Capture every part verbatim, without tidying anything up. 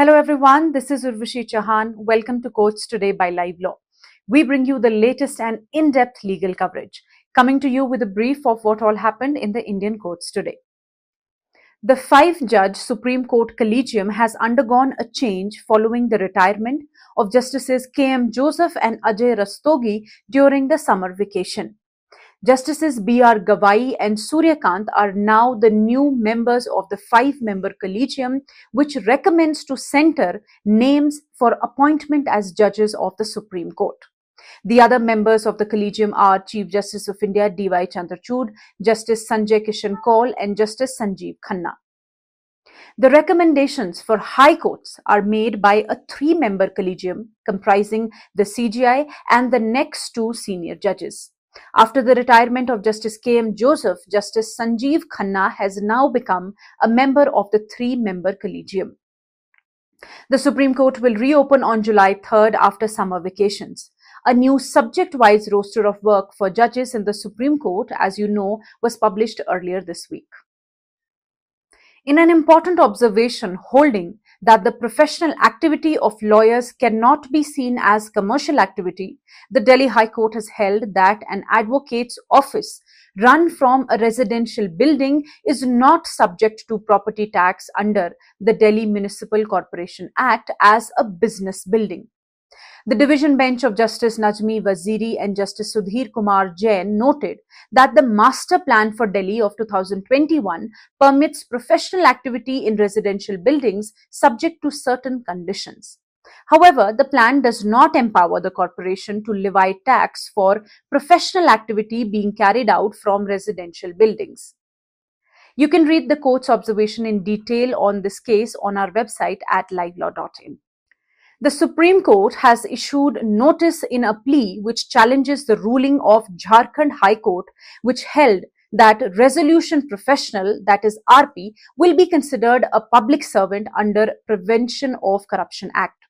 Hello everyone, this is Urvashi Chahan. Welcome to Courts Today by Live Law. We bring you the latest and in-depth legal coverage, coming to you with a brief of what all happened in the Indian courts today. The five-judge Supreme Court Collegium has undergone a change following the retirement of Justices K M Joseph and Ajay Rastogi during the summer vacation. Justices B R Gavai and Surya Kant are now the new members of the five-member collegium, which recommends to center names for appointment as judges of the Supreme Court. The other members of the collegium are Chief Justice of India D Y Chandrachud, Justice Sanjay Kishan Kaul and Justice Sanjeev Khanna. The recommendations for high courts are made by a three-member collegium comprising the C J I and the next two senior judges. After the retirement of Justice K M Joseph, Justice Sanjeev Khanna has now become a member of the three-member collegium. The Supreme Court will reopen on July third after summer vacations. A new subject-wise roster of work for judges in the Supreme Court, as you know, was published earlier this week. In an important observation holding that the professional activity of lawyers cannot be seen as commercial activity, the Delhi High Court has held that an advocate's office run from a residential building is not subject to property tax under the Delhi Municipal Corporation Act as a business building. The division bench of Justice Najmi Waziri and Justice Sudhir Kumar Jain noted that the master plan for Delhi of two thousand twenty-one permits professional activity in residential buildings subject to certain conditions. However, the plan does not empower the corporation to levy tax for professional activity being carried out from residential buildings. You can read the court's observation in detail on this case on our website at livelaw dot in. The Supreme Court has issued notice in a plea which challenges the ruling of Jharkhand High Court, which held that Resolution Professional, that is R P, will be considered a public servant under Prevention of Corruption Act.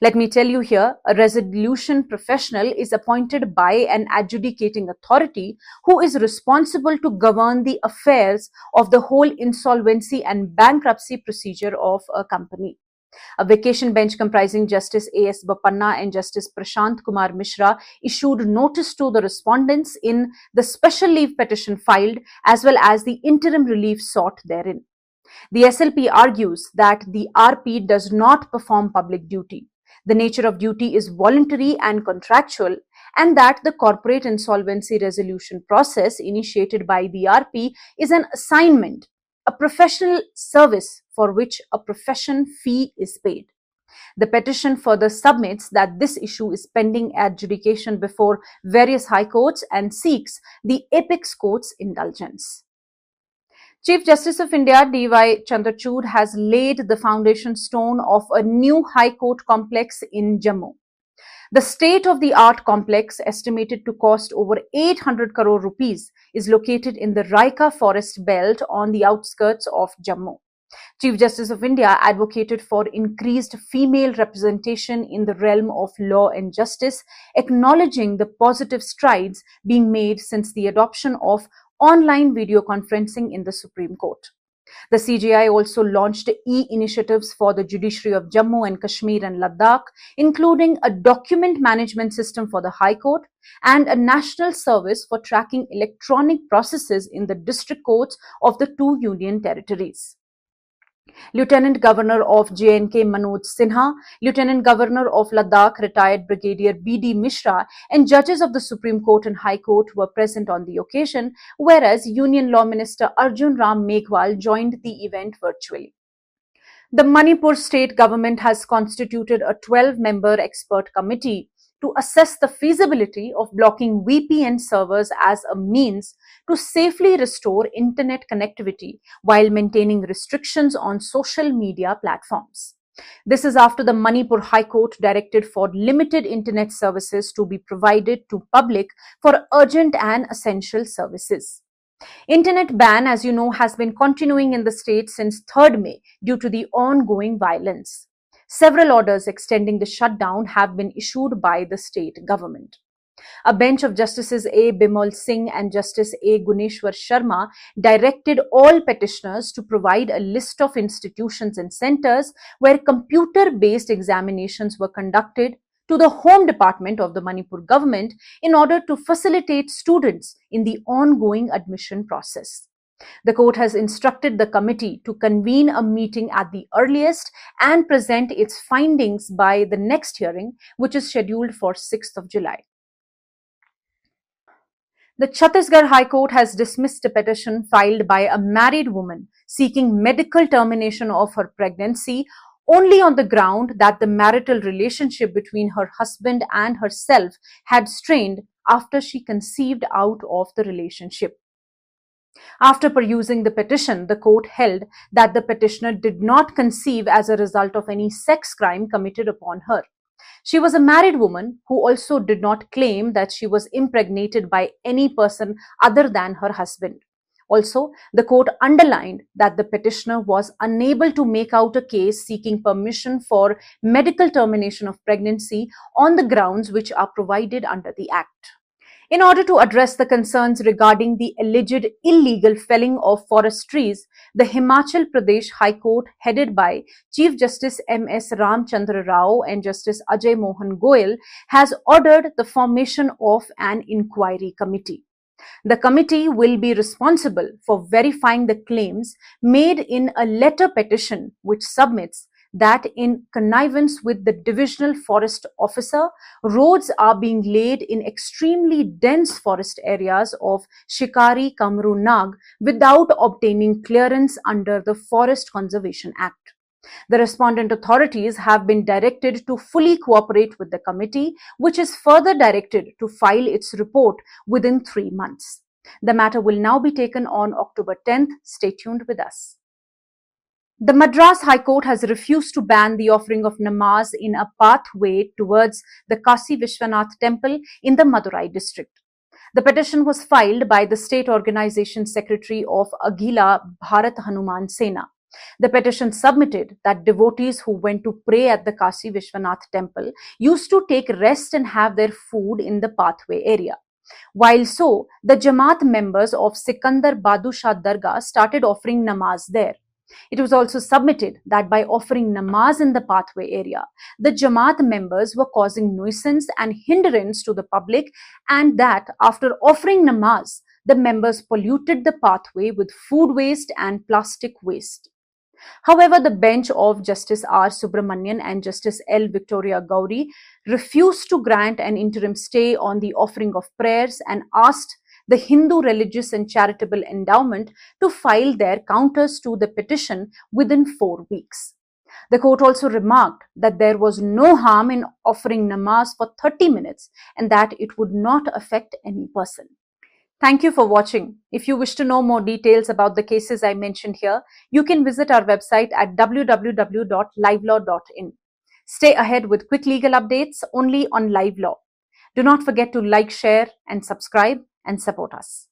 Let me tell you here, a Resolution Professional is appointed by an adjudicating authority who is responsible to govern the affairs of the whole insolvency and bankruptcy procedure of a company. A vacation bench comprising Justice A. S. Bapanna and Justice Prashant Kumar Mishra issued notice to the respondents in the special leave petition filed as well as the interim relief sought therein. The S L P argues that the R P does not perform public duty. The nature of duty is voluntary and contractual, and that the corporate insolvency resolution process initiated by the R P is an assignment, a professional service for which a profession fee is paid. The petition further submits that this issue is pending adjudication before various high courts and seeks the apex court's indulgence. Chief Justice of India D Y Chandrachud has laid the foundation stone of a new high court complex in Jammu. The state-of-the-art complex, estimated to cost over eight hundred crore rupees, is located in the Raika forest belt on the outskirts of Jammu. Chief Justice of India advocated for increased female representation in the realm of law and justice, acknowledging the positive strides being made since the adoption of online video conferencing in the Supreme Court. The C J I also launched e-initiatives for the judiciary of Jammu and Kashmir and Ladakh, including a document management system for the High Court and a national service for tracking electronic processes in the district courts of the two union territories. Lieutenant Governor of J N K Manoj Sinha, Lieutenant Governor of Ladakh retired Brigadier B D Mishra and judges of the Supreme Court and High Court were present on the occasion, whereas Union Law Minister Arjun Ram Meghwal joined the event virtually. The Manipur state government has constituted a twelve-member expert committee to assess the feasibility of blocking V P N servers as a means to safely restore internet connectivity while maintaining restrictions on social media platforms. This is after the Manipur High Court directed for limited internet services to be provided to public for urgent and essential services. Internet ban, as you know, has been continuing in the state since third May due to the ongoing violence. Several orders extending the shutdown have been issued by the state government. A bench of Justices A. Bimal Singh and Justice A. Guneshwar Sharma directed all petitioners to provide a list of institutions and centres where computer-based examinations were conducted to the Home Department of the Manipur government in order to facilitate students in the ongoing admission process. The court has instructed the committee to convene a meeting at the earliest and present its findings by the next hearing, which is scheduled for sixth of July. The Chhattisgarh High Court has dismissed a petition filed by a married woman seeking medical termination of her pregnancy only on the ground that the marital relationship between her husband and herself had strained after she conceived out of the relationship. After perusing the petition, the court held that the petitioner did not conceive as a result of any sex crime committed upon her. She was a married woman who also did not claim that she was impregnated by any person other than her husband. Also, the court underlined that the petitioner was unable to make out a case seeking permission for medical termination of pregnancy on the grounds which are provided under the Act. In order to address the concerns regarding the alleged illegal felling of forest trees, the Himachal Pradesh High Court, headed by Chief Justice M S Ramchandra Rao and Justice Ajay Mohan Goyal, has ordered the formation of an inquiry committee. The committee will be responsible for verifying the claims made in a letter petition which submits that in connivance with the divisional forest officer, roads are being laid in extremely dense forest areas of Shikari Kamru Nag without obtaining clearance under the Forest Conservation Act. The respondent authorities have been directed to fully cooperate with the committee, which is further directed to file its report within three months. The matter will now be taken on October tenth. Stay tuned with us. The Madras High Court has refused to ban the offering of namaz in a pathway towards the Kasi Vishwanath Temple in the Madurai district. The petition was filed by the State Organization Secretary of Agila Bharat Hanuman Sena. The petition submitted that devotees who went to pray at the Kasi Vishwanath Temple used to take rest and have their food in the pathway area. While so, the Jamaat members of Sikandar Badusha Dargah started offering namaz there. It was also submitted that by offering namaz in the pathway area, the Jamaat members were causing nuisance and hindrance to the public, and that after offering namaz, the members polluted the pathway with food waste and plastic waste. However, the bench of Justice R. Subramanian and Justice L. Victoria Gowri refused to grant an interim stay on the offering of prayers and asked the Hindu Religious and Charitable Endowment to file their counters to the petition within four weeks. The court also remarked that there was no harm in offering namaz for thirty minutes and that it would not affect any person. Thank you for watching. If you wish to know more details about the cases I mentioned here, you can visit our website at w w w dot live law dot in. Stay ahead with quick legal updates only on Live Law. Do not forget to like, share, and subscribe and support us.